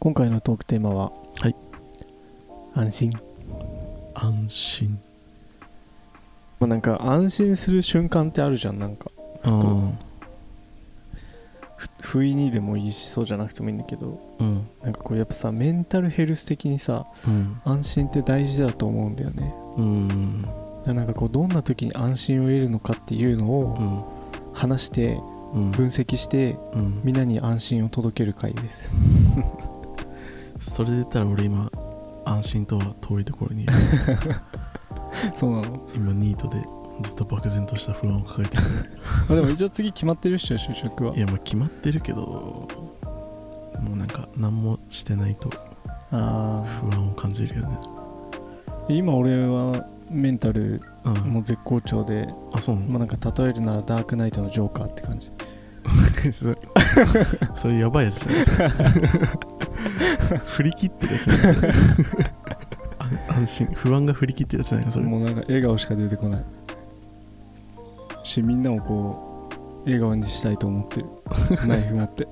今回のトークテーマは、はい、安心。まあ、なんか安心する瞬間ってあるじゃん。なんかふと不意にでもいいし、そうじゃなくてもいいんだけど、うん、なんかこうやっぱさ、メンタルヘルス的にさ、うん、安心って大事だと思うんだよね。うん、なんかこうどんな時に安心を得るのかっていうのを話して、うん、分析して、うん、みんなに安心を届ける回です。それで言ったら俺今安心とは遠いところにいる。そうなの。今ニートでずっと漠然とした不安を抱えてる。あ、でも一応次決まってるっしょ、就職は。いや、まあ決まってるけど、もうなんか何もしてないと不安を感じるよね。今俺はメンタルもう絶好調で、うん、あ、そうなの。まあ、なんか例えるならダークナイトのジョーカーって感じ。それやばいやつじゃない。振り切ってるやつじゃない。安心、不安が振り切ってるやつじゃないか、それ。もうなんか笑顔しか出てこないし、みんなをこう笑顔にしたいと思ってる。ナイフ持って。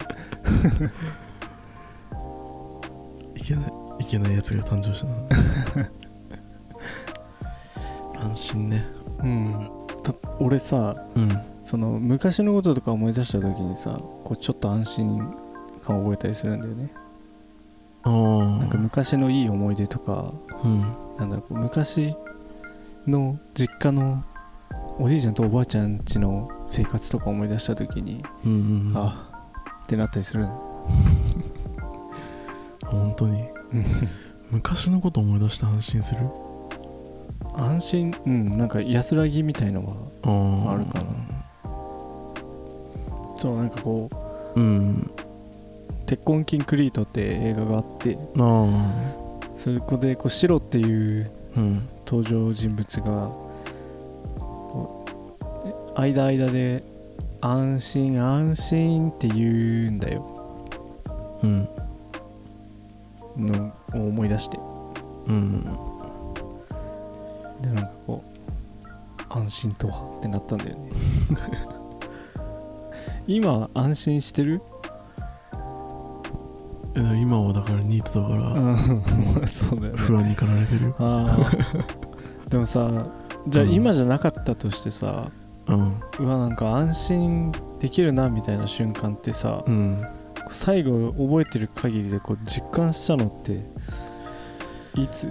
いけないやつが誕生したな。安心ね。うん。俺さ、うん。その昔のこととか思い出した時にさ、こうちょっと安心感を覚えたりするんだよね。なんか昔のいい思い出とか、うん、なんだろう、昔の実家のおじいちゃんとおばあちゃん家の生活とか思い出した時に、うんうんうん、あってなったりする。本当に昔のこと思い出して安心する。安心、うん、なんか安らぎみたいのはあるかな。そう、なんかこう、うん、鉄痕キンクリートって映画があって、あ、そこでこうシロっていう登場人物が、うん、間で安心安心って言うんだよ、うん、のを思い出して、うん、でなんかこう安心とはってなったんだよね。今安心してる？今はだからニートだからそうだよ、ね、不安に駆られてる。あでもさ、じゃあ今じゃなかったとしてさ、うん、うわ、なんか安心できるなみたいな瞬間ってさ、うん、最後覚えてる限りでこう実感したのっていつ？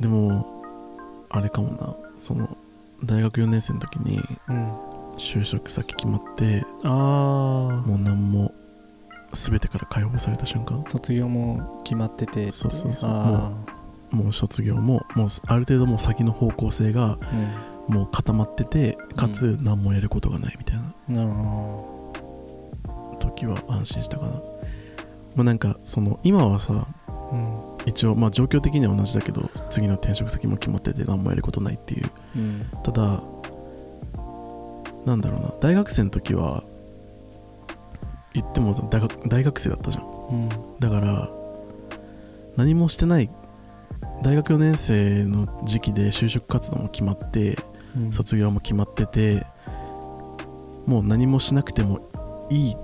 でもあれかもな、その大学4年生の時に就職先決まって、うん、あ、もう何も全てから解放された瞬間。卒業も決まってて、そうそうそう、もう卒業ももうある程度もう先の方向性がもう固まってて、うん、かつ何もやることがないみたいな、うん、時は安心したかな。まあ、なんかその今はさ、うん、一応まあ状況的には同じだけど、次の転職先も決まってて何もやることないっていう、うん、ただなんだろうな、大学生の時は言っても大学生だったじゃん、うん、だから何もしてない、大学4年生の時期で就職活動も決まって、うん、卒業も決まってて、もう何もしなくてもいい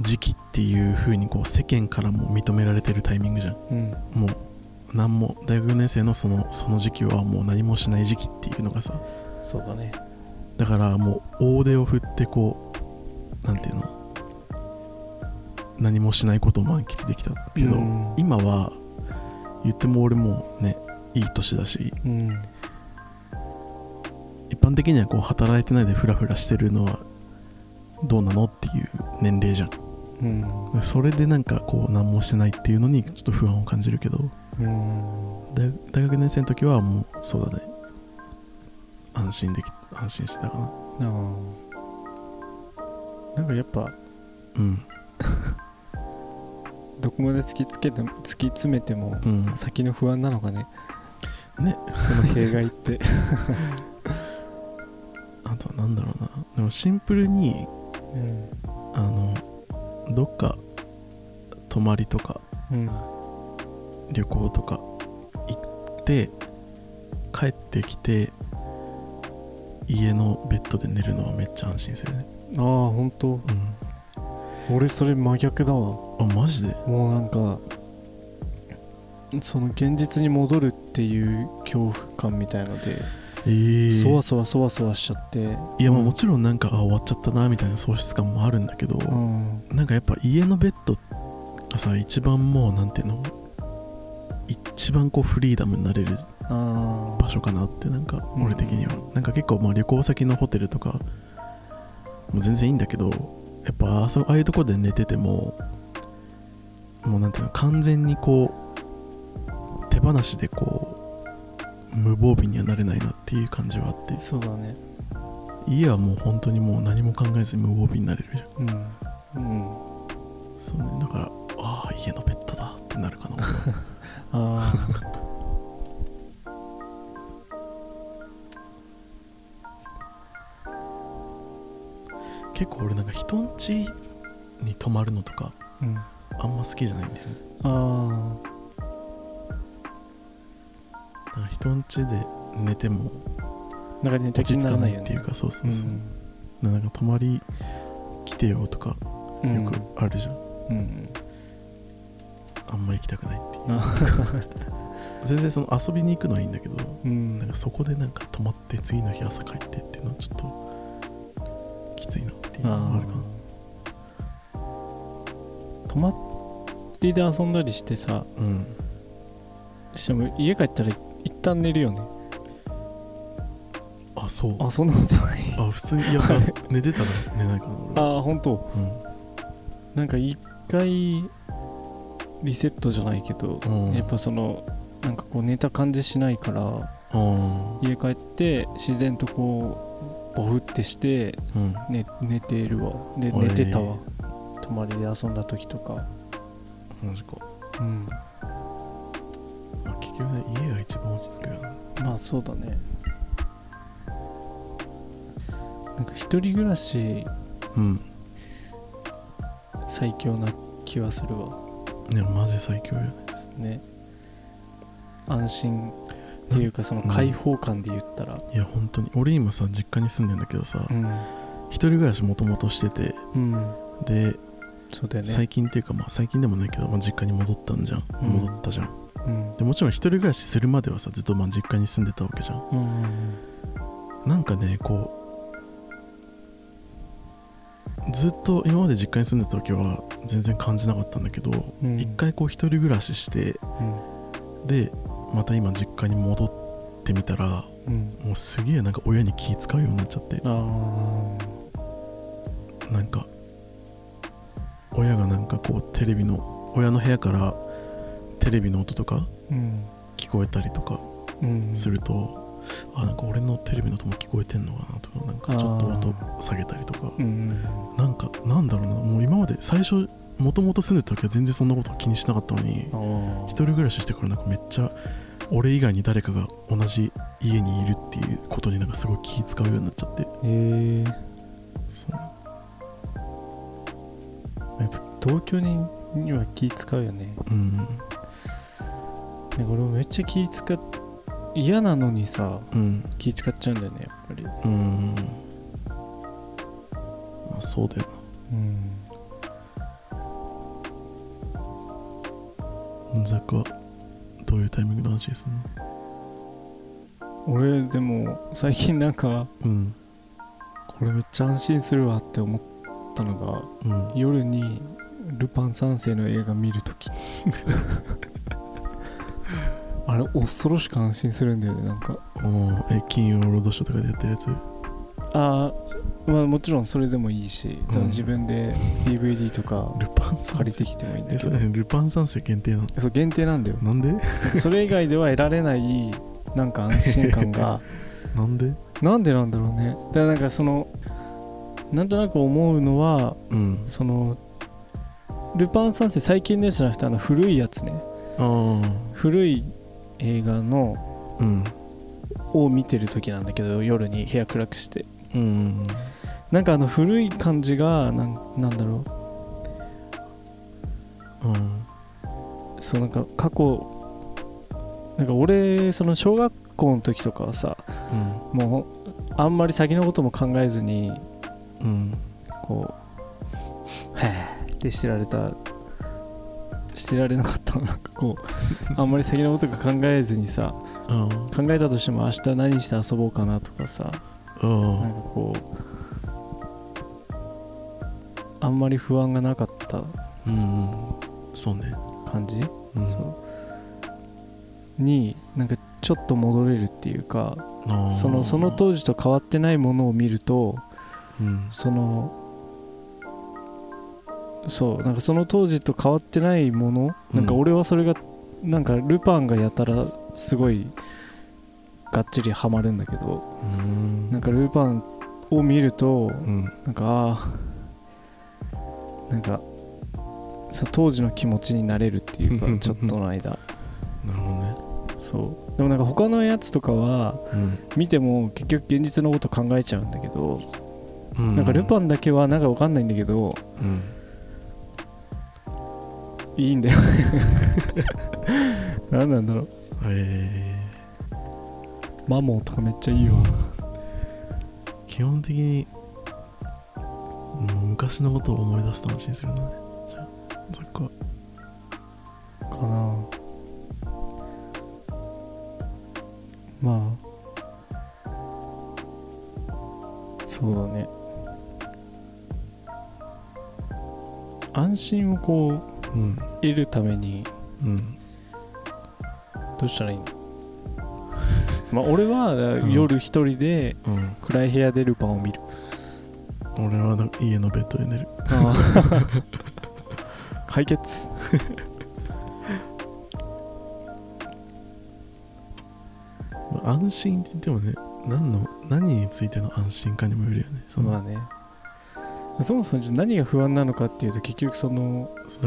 時期っていう風にこう世間からも認められてるタイミングじゃん、うん、もう何も大学4年生のその時期はもう何もしない時期っていうのがさ、そうだね。だからもう大手を振ってこう、なんていうの、何もしないことを満喫できたけど、うん、今は言っても俺もね、いい年だし、うん、一般的にはこう働いてないでフラフラしてるのはどうなのっていう年齢じゃん、うん、それでなんかこう何もしてないっていうのにちょっと不安を感じるけど、大学年生の時はもうそうだね、安心してたかな。なんかやっぱどこまで突き詰めても先の不安なのかね、ね、その弊害ってあとはなんだろうな、でもシンプルに、どっか泊まりとか、旅行とか行って帰ってきて家のベッドで寝るのはめっちゃ安心するね。ああ本当、俺それ真逆だわ。あマジで？もうなんかその現実に戻るっていう恐怖感みたいので、そわそわそわそわしちゃって、いやまあもちろんなんか、終わっちゃったなみたいな喪失感もあるんだけど、なんかやっぱ家のベッドがさ一番もうなんていうの、一番こうフリーダムになれる場所かなって、なんか俺的には、なんか結構まあ旅行先のホテルとかもう全然いいんだけど、やっぱああいうところで寝ててももうなんていうの、完全にこう手放しでこう無防備にはなれないなっていう感じはあって。そうだね、家はもう本当にもう何も考えずに無防備になれるじゃん。そうね、だからああ家のベッドだってなるかなあ結構俺なんか人ん家に泊まるのとか、あんま好きじゃないんだよね。だから人ん家で寝てもなんか落ち着かないっていうか、そうそうそう、なんか泊まり来てよとかよくあるじゃん、あんま行きたくないっていう全然その遊びに行くのはいいんだけど、なんかそこでなんか泊まって次の日朝帰ってっていうのはちょっときついなっていうのもあるかな。泊まりで遊んだりしてさ、しても家帰ったら一旦寝るよね。あ、そう。あ、そんなことない。あ、普通にいや寝てたら寝ないかな。あ、本当。なんか一回リセットじゃないけど、やっぱそのなんかこう寝た感じしないから、家帰って自然とこうボフってして、寝ているわ。で寝てたわ。泊まりで遊んだ時とか。マジか。まあ、結局ね家が一番落ち着くよね。まあそうだね。なんか一人暮らし、最強な気はするわ。ね、マジ最強よね。ですね。安心っていうかその解放感で言ったら。いや本当に。俺今さ実家に住んでんだけどさ、一人暮らしもともとしてて。でそうだよね、最近っていうか、まあ、最近でもないけど、まあ、実家に戻ったじゃん、でもちろん一人暮らしするまではさずっとまあ実家に住んでたわけじゃん、なんかねこうずっと今まで実家に住んでた時は全然感じなかったんだけど、一回こう一人暮らしして、でまた今実家に戻ってみたら、もうすげえなんか親に気使うようになっちゃって、なんか親がなんかこうテレビの親の部屋からテレビの音とか聞こえたりとかすると、あなんか俺のテレビの音も聞こえてんのかなとか、なんかちょっと音下げたりとか、なんかなんだろうな、もう今まで最初もともと住んでた時は全然そんなこと気にしなかったのに、一人暮らししてからなんかめっちゃ俺以外に誰かが同じ家にいるっていうことになんかすごい気使うようになっちゃって、そうやっぱ同居人には気使うよね。で俺もめっちゃ嫌なのにさ、気使っちゃうんだよねやっぱり。まあそうだよな。ザクはどういうタイミングの話ですね。俺でも最近なんか、これめっちゃ安心するわって思ってたのが、夜にルパン三世の映画見るときあれ恐ろしく安心するんだよね。なんか金曜ロードショーとかでやってるやつ。あまあ、もちろんそれでもいいし、うん、自分で DVD とか借りてきてもいいんだけど、ルパン三世限定なの？そう、限定なんだよ。なんで？それ以外では得られないなんか安心感がなんで？なんだろうね。だからなんかそのなんとなく思うのは、うん、そのルパン三世最近のやつじゃなくて古いやつね。あ、古い映画の、うん、を見てる時なんだけど、夜に部屋暗くして、うん、なんか古い感じが なんだろう、うん、そう、なんか過去なんか俺その小学校の時とかはさ、うん、もうあんまり先のことも考えずに、うん、こうへーってしてられなかったなんかこうあんまり先のことが考えずにさ、うん、考えたとしても明日何して遊ぼうかなとかさ、うん、なんかこうあんまり不安がなかった、うん、そうね、感じ、うん、そうになんかちょっと戻れるっていうか、その当時と変わってないものを見ると、うん、そうなんかその当時と変わってないもの、うん、なんか俺はそれがなんかルパンがやたらすごいがっちりハマるんだけど、うーん、なんかルパンを見ると、うん、なんかなんかその当時の気持ちになれるっていうかちょっとの間なるほどね。そうでもなんか他のやつとかは、うん、見ても結局現実のこと考えちゃうんだけど、うん、なんかルパンだけはなんか分かんないんだけど、うん、いいんだよ何なんだろう、マモーとかめっちゃいいわ。基本的に昔のことを思い出すと安心するのね。じゃあそっかかな。まあそうだね、安心をこう、うん、得るために、うん、どうしたらいいの？まあ俺は夜一人で暗い部屋でルパンを見る、うん、俺は家のベッドで寝る解決安心って言ってもね、何についての安心かにもよるよね。まあね、そもそも何が不安なのかっていうと、結局だか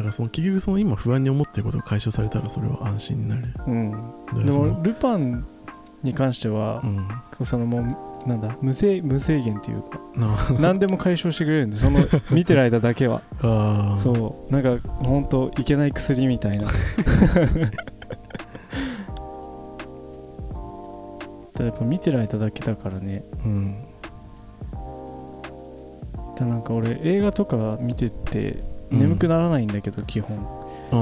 ら結局今不安に思ってることが解消されたらそれは安心になる。うん。でもルパンに関しては、うん、もうなんだ無制限っていうか、何でも解消してくれるんで、見てる間だけは。あ、そうなんか本当いけない薬みたいな。やっぱ見てる間だけだからね。うん。なんか俺映画とか見てて眠くならないんだけど、うん、基本、う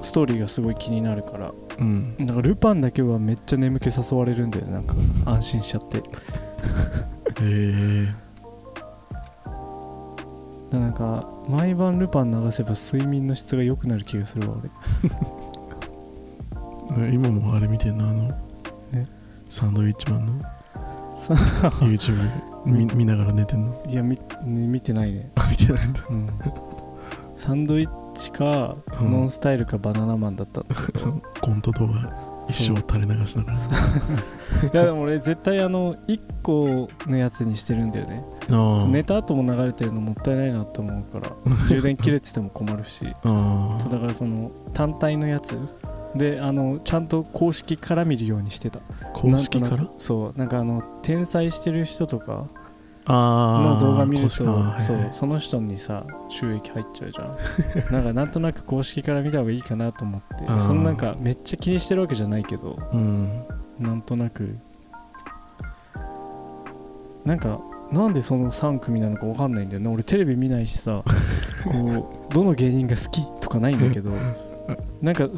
ん、ストーリーがすごい気になるから、うん、なんかルパンだけはめっちゃ眠気誘われるんだよ。なんか安心しちゃってへえ。なんか毎晩ルパン流せば睡眠の質が良くなる気がするわ俺今もあれ見てんな、サンドウィッチマンのYouTube 見ながら寝てんの？いや、見てないね。見てないんだ、うん、サンドイッチか、うん、ノンスタイルかバナナマンだったんだけどコント動画一生垂れ流しながらいやでも俺絶対1個のやつにしてるんだよね。寝た後も流れてるのもったいないなって思うから充電切れてても困るしそうだから単体のやつでちゃんと公式から見るようにしてた。公式から？そうなんか転載してる人とかの動画見ると、そうその人にさ収益入っちゃうじゃんなんかなんとなく公式から見た方がいいかなと思ってなんかめっちゃ気にしてるわけじゃないけど、うん、なんとなくなんかなんでその3組なのか分かんないんだよね。俺テレビ見ないしさこうどの芸人が好きとかないんだけどなんか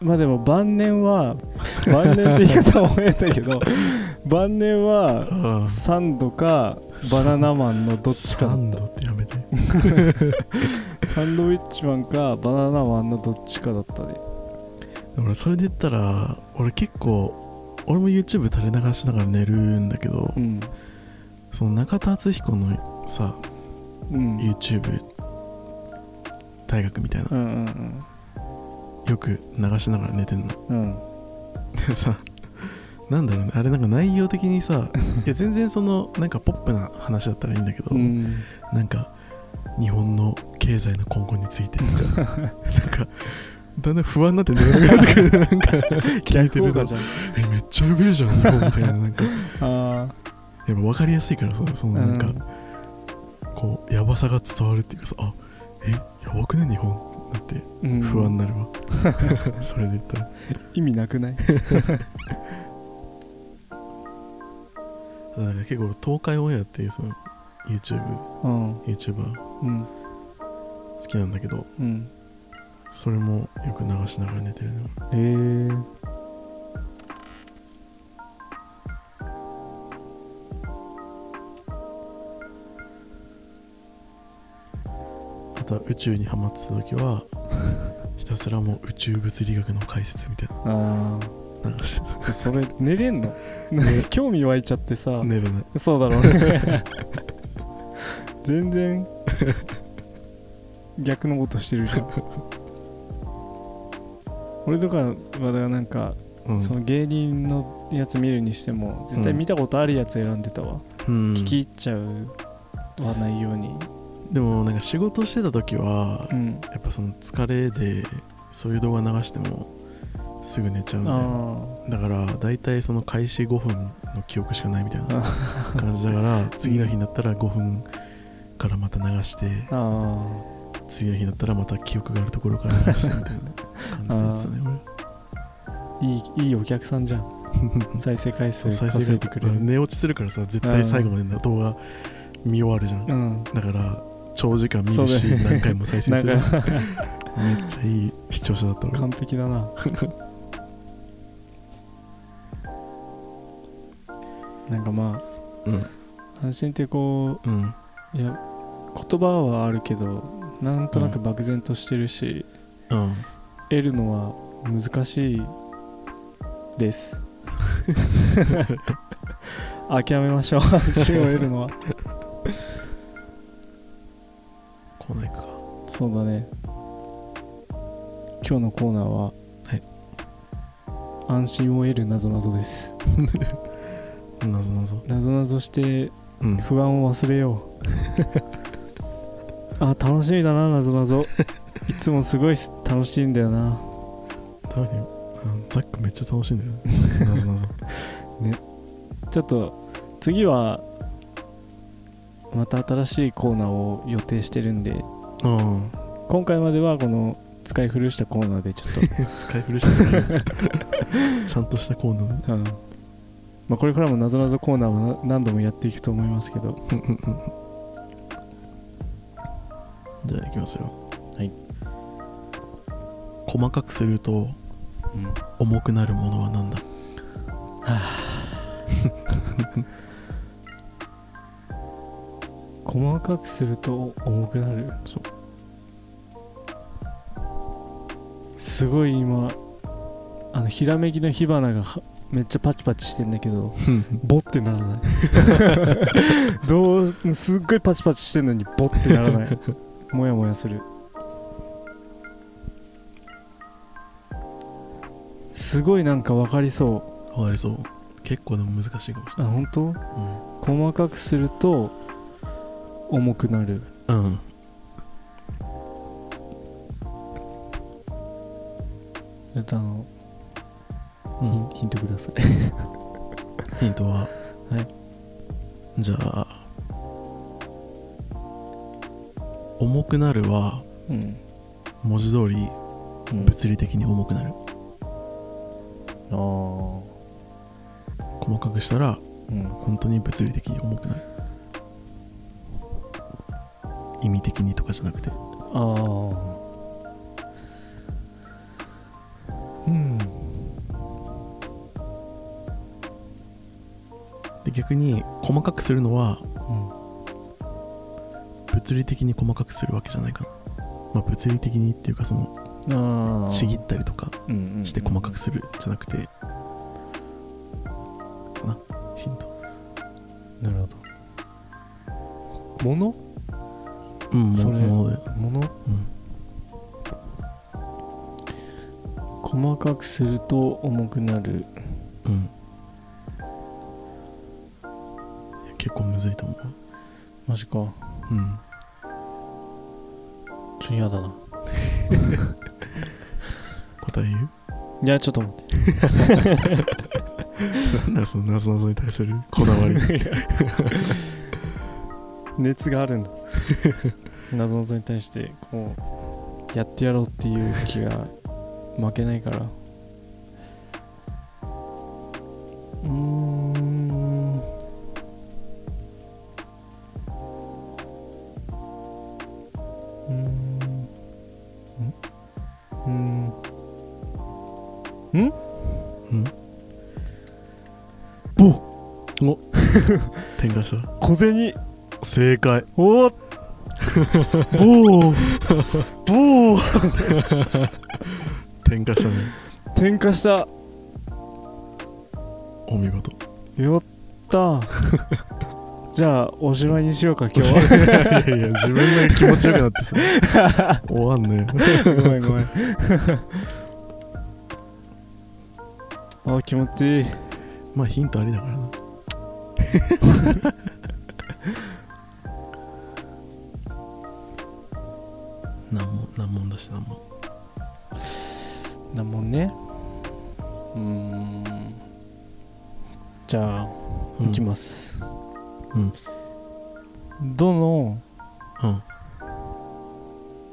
まあでも晩年って言い方は変だけど晩年はサンドかバナナマンのどっちかだった。サンドってやめてサンドウィッチマンかバナナマンのどっちかだったね。俺それで言ったら俺も YouTube 垂れ流しながら寝るんだけど、うん、その中田敦彦のさ、うん、YouTube 大学みたいな、うんうんうん、よく流しながら寝てんの、うん、でもさなんだろうね、あれなんか内容的にさいや全然そのなんかポップな話だったらいいんだけど、うん、なんか日本の経済の今後についてとかなんかだんだん不安になって寝れなくなってなんか聞いてるとえめっちゃやべえじゃん日本みたいななんかあやっぱ分かりやすいからさそのなんか、うん、こうやばさが伝わるっていうかさあえやばくね日本なんて不安になるわ、うん、それで言ったら意味なくないだから結構東海オンエアっていうその YouTuber、うん、好きなんだけど、うん、それもよく流しながら寝てるの。あとは宇宙にハマってた時はひたすらもう宇宙物理学の解説みたいな。あーそれ寝れんの興味湧いちゃってさ寝れないそうだろうね全然逆のことしてるじゃん俺とかはだからなんか、うん、その芸人のやつ見るにしても絶対見たことあるやつ選んでたわ、うん、聞き入っちゃうはないように。でもなんか仕事してた時は、うん、やっぱその疲れでそういう動画流してもすぐ寝ちゃうんでだからだいたいその開始5分の記憶しかないみたいな感じだから次の日になったら5分からまた流してあ次の日になったらまた記憶があるところから流してみたいな感じですね俺いいお客さんじゃん再生回数稼いでくれる寝落ちするからさ絶対最後までの動画見終わるじゃん、うん、だから長時間見るし何回も再生するめっちゃいい視聴者だった俺完璧だななんかまあ、うん、安心ってこう、うん、いや言葉はあるけどなんとなく漠然としてるし、うん、得るのは難しいです諦めましょう安心を得るのは来ないかそうだね。今日のコーナーは、はい、安心を得るなぞなぞですなぞなぞして不安を忘れよう、うん、あ楽しみだななぞなぞいつもすごい楽しいんだよなザックめっちゃ楽しいんだよなぞなぞね。ちょっと次はまた新しいコーナーを予定してるんで、うん、今回まではこの使い古したコーナーでちょっと使い古したちゃんとしたコーナーで、うんまあ、これからもなぞなぞコーナーは何度もやっていくと思いますけどじゃあいきますよ。はい細かくすると、うん、重くなるものは何だ細かくすると重くなるそうすごい今ひらめきの火花がめっちゃパチパチしてんだけどボってならないすっごいパチパチしてんのにボってならないもやもやするすごいなんか分かりそう分かりそう結構でも難しいかもしれない。あ、本当？うん、細かくすると重くなるうんうん、ヒントくださいヒントははいじゃあ重くなるは、うん、文字通り、うん、物理的に重くなるあ細かくしたら、うん、本当に物理的に重くなる意味的にとかじゃなくてうん、で逆に細かくするのは、うん、物理的に細かくするわけじゃないかな、まあ、物理的にっていうかそのちぎったりとかして細かくするじゃなくて、うんうんうん、かなヒントなるほどもの、うん、それもの、うん、細かくすると重くなる、うん、結構むずいと思う。マジか、うん、ちょっと嫌だな答え言う？いやちょっと待ってなんだその謎々に対するこだわり熱があるんだ謎々に対してこうやってやろうっていう気が負けないから転換した小銭正解おーボーボー転換したね転換したお見事やったじゃあおしまいにしようか今日はいやいや自分が気持ちよくなってさ終わんねえごめんごめんあ気持ちいいまあヒントありだからな難問だし難問ねじゃあ、いきます、うん、どの、うん、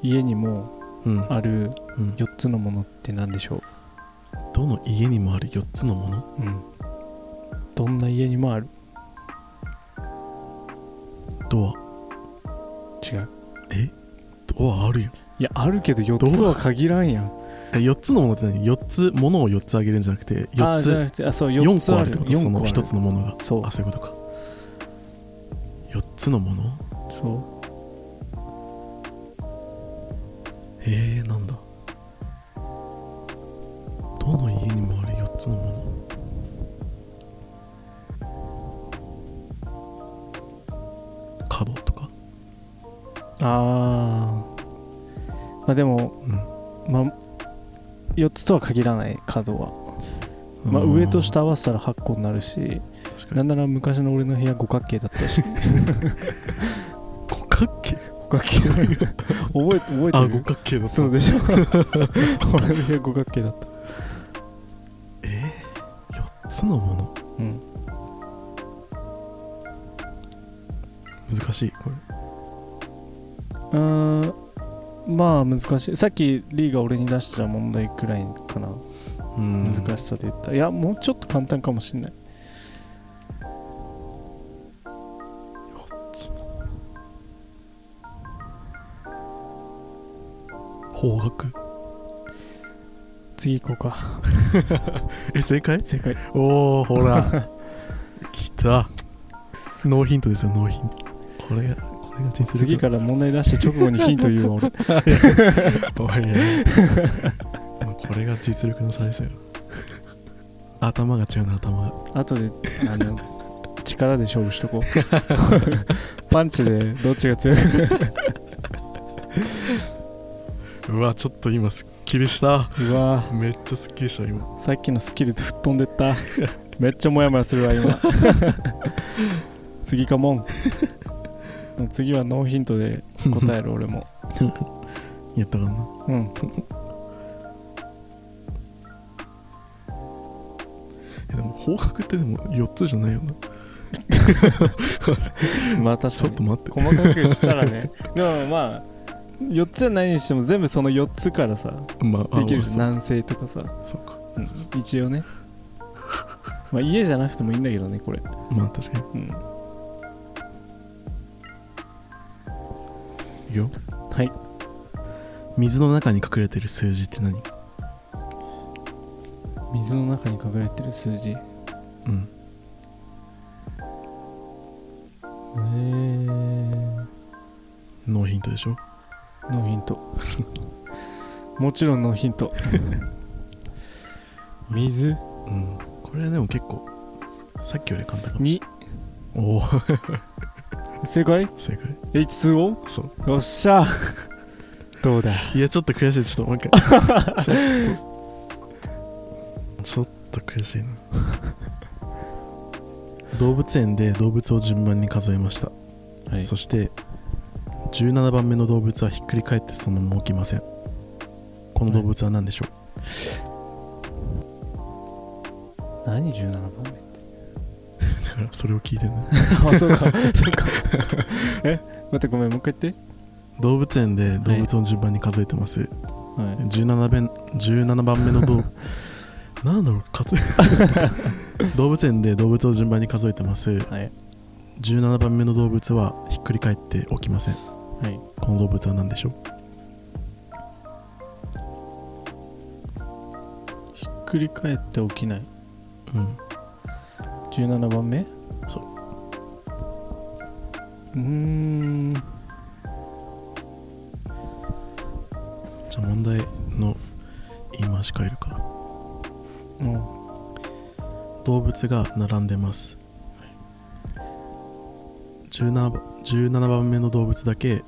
家にもある4つのものって何でしょう、うん、どの家にもある4つのもの、うん、どんな家にもあるドア違うえドアあるよいやあるけど4つは限らんやん4つのものって何4つものを4つあげるんじゃなくて4つじゃなくてあそう4つある4個あるってことその1つのものがそうあそういうことか4つのものそうなんだどの家にもある4つのもの角とかまあでも、うん、まあ4つとは限らない角は、まあ、上と下合わせたら8個になるしなんなら昔の俺の部屋五角形だったし五角形五角形覚えてるあ五角形だったそうでしょ俺の部屋五角形だった4つのものうん難しいこれまあ難しいさっきリーが俺に出した問題くらいかなうん難しさで言ったいやもうちょっと簡単かもしんない4つ方角次行こうか正解おーほらきたノーヒントですよノーヒントこれが実力次から問題出して直後にヒント言うわ俺これが実力の差ですよ頭が違うな頭が後で力で勝負しとこうパンチでどっちが強くうわちょっと今スッキリしたうわめっちゃスッキリした今さっきのスッキリで吹っ飛んでっためっちゃモヤモヤするわ今次かもん次はノーヒントで答える俺もやったかなうんでも方角ってでも4つじゃないよなまあ確かにちょっと待って細かくしたらねでもまあ4つじゃないにしても全部その4つからさ、まあ、できる南西とかさそうか、うん、一応ねまあ家じゃなくてもいいんだけどねこれまあ確かにうんいいよはい水の中に隠れてる数字って何水の中に隠れてる数字うんノーヒントでしょノーヒントもちろんノーヒント水うんこれでも結構さっきより簡単かも2お正解 H2O？ そうよっしゃどうだいやちょっと悔しいちょっともう一回ちょっと悔しいな動物園で動物を順番に数えました、はい、そして17番目の動物はひっくり返ってそのまま起きません。この動物は何でしょう、はい、何17番目ってだからそれを聞いてるねあ、そうかえ、待ってごめんもう一回言って。動物園で動物の順番に数えてます、はい、17番目の動物なんだろう数え動物園で動物を順番に数えてます、はい、17番目の動物はひっくり返って起きません、はい、この動物は何でしょう。ひっくり返って起きない、うん、17番目そう。じゃあ問題の言い回し変えるか。うん、動物が並んでます、はい、17番目の動物だけ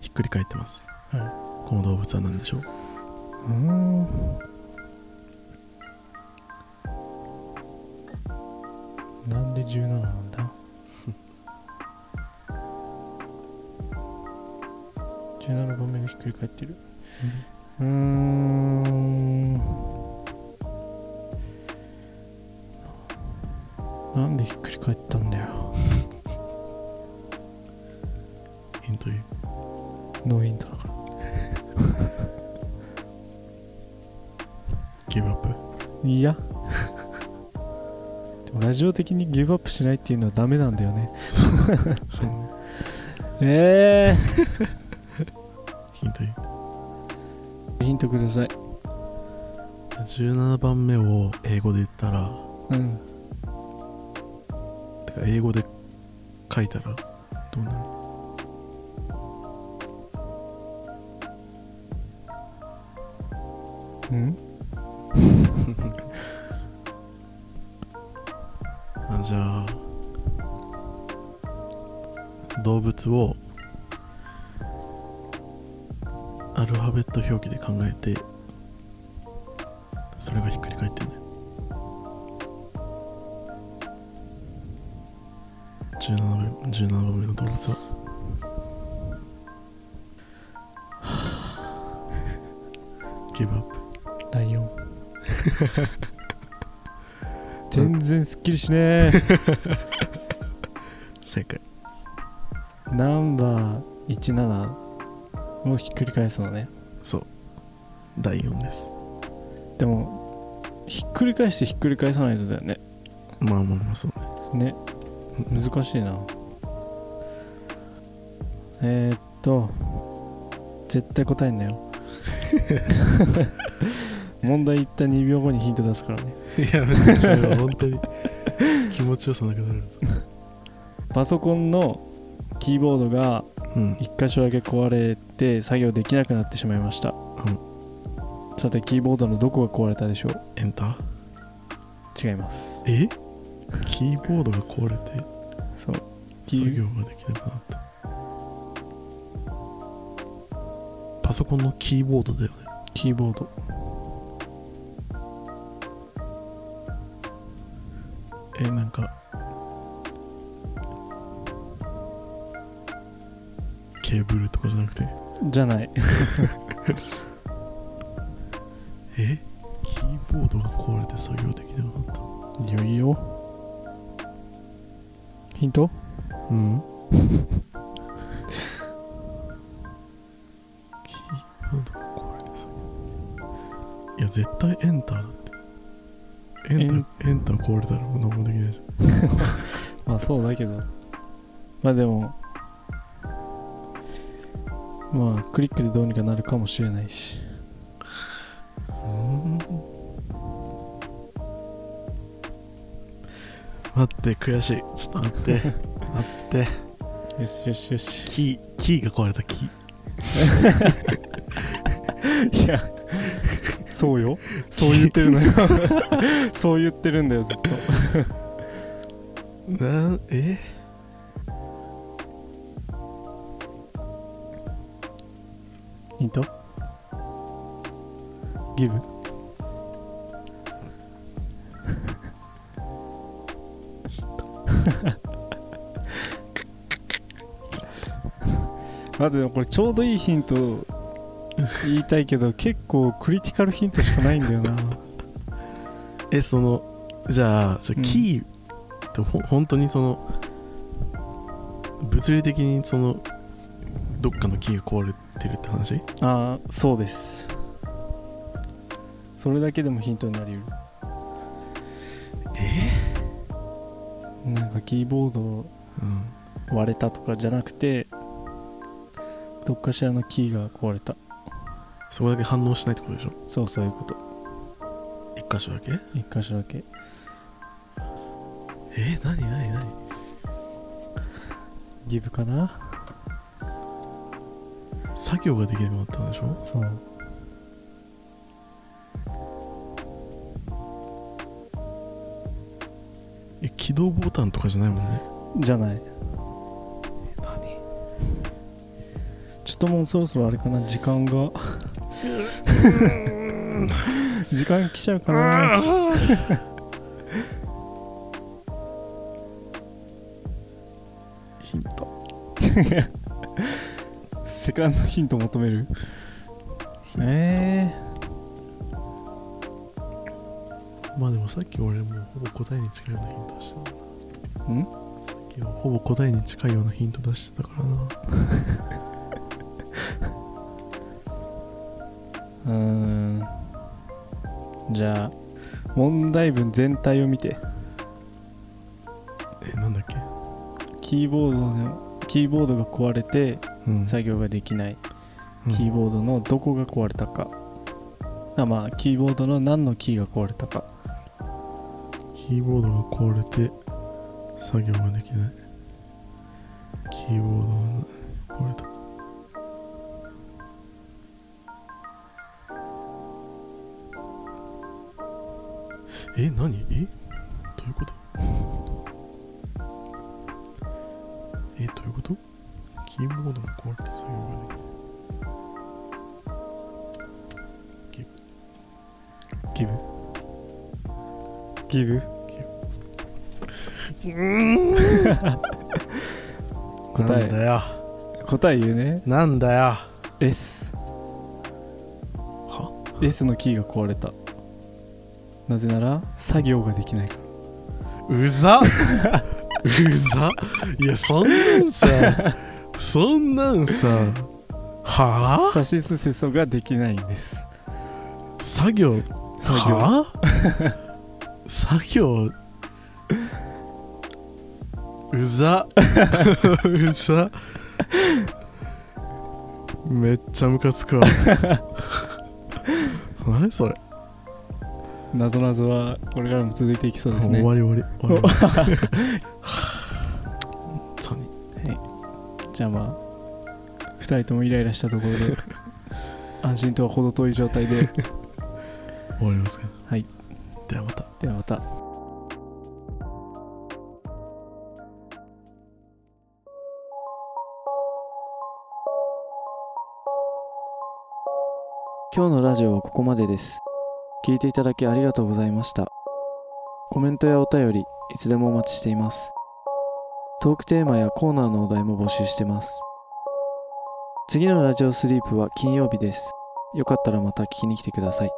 ひっくり返ってます、はい、この動物は何でしょう。なんで17なんだ17番目がひっくり返ってる、うん、なんでひっくり返ったんだよヒント言う。ノーヒントだからギブアップ。いやでもラジオ的にギブアップしないっていうのはダメなんだよねそうねヒント言う。ヒントください。17番目を英語で言ったらうん英語で書いたらどうなる。うんあじゃあ動物をアルファベット表記で考えてそれがひっくり返ってんだよ。17番目の動物はギブアップ。ライオン全然すっきりしねー正解。ナンバー17をひっくり返すのね。そうライオンです。でもひっくり返してひっくり返さないとだよね。まあまあまあそうね。難しいな。絶対答えんなよ問題言った2秒後にヒント出すからね。いやそれは本当に気持ちよさなくなるんですパソコンのキーボードが1箇所だけ壊れて作業できなくなってしまいました、うん、さてキーボードのどこが壊れたでしょう。エンター。違います。えキーボードが壊れてそう作業ができなくなった。パソコンのキーボードだよね。キーボードなんかケーブルとかじゃなくてじゃないキーボードが壊れて作業できなくなった。いよいよヒント。うんキーボードこれですよ。いや絶対エンターだって。エンター壊れたら何もできないじゃんまあそうだけどまあでもまあクリックでどうにかなるかもしれないし。待って悔しい。ちょっと待って待ってよしキーが壊れた。キーいやそうよそう言ってるのよそう言ってるんだよずっとえギブあ、でもこれちょうどいいヒント言いたいけど結構クリティカルヒントしかないんだよなえ、そのじゃあキーって本当にその物理的にそのどっかのキーが壊れてるって話？ああ、そうです。それだけでもヒントになりうる。なんかキーボード割れたとかじゃなくて、どっかしらのキーが壊れた。そこだけ反応しないってことでしょ？そう、そういうこと。一箇所だけ？一箇所だけ。なにギブかな。作業ができなくなったんでしょ？そう。起動ボタンとかじゃないもんね。じゃない。何？ちょっともうそろそろあれかな、時間が時間が来ちゃうかなヒントセカンドヒント求める？まあでもさっき俺もほぼ答えに近いようなヒント出してたな。さっきはほぼ答えに近いようなヒント出してたからなじゃあ問題文全体を見て。なんだっけ？キーボードが壊れて作業ができない、キーボードのどこが壊れたか、まあキーボードの何のキーが壊れたか。キーボードが壊れて作業ができない、キーボードが壊れた。何？どういうこと？どういうこと？キーボードが壊れて作業ができない。ギブ答えなんだよ。答え言うね。なんだよ。 S は？ S のキーが壊れた。なぜなら作業ができないから。うざいや、そんなんさはぁ？さしすせそができないんです。作業はぁ作業うざめっちゃムカつくわ何それ。なぞはこれからも続いていきそうですね。終わり本当に。じゃあまあ2人ともイライラしたところで安心とは程遠い状態で終わりますか？はい。ではまた。今日のラジオはここまでです。聞いていただきありがとうございました。コメントやお便り、いつでもお待ちしています。トークテーマやコーナーのお題も募集してます。次のラジオスリープは金曜日です。よかったらまた聞きに来てください。